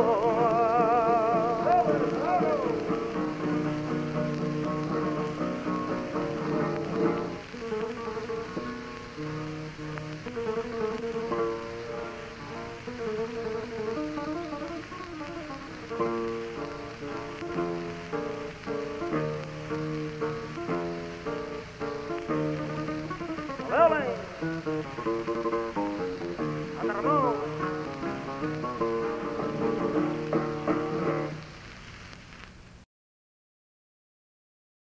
llorando.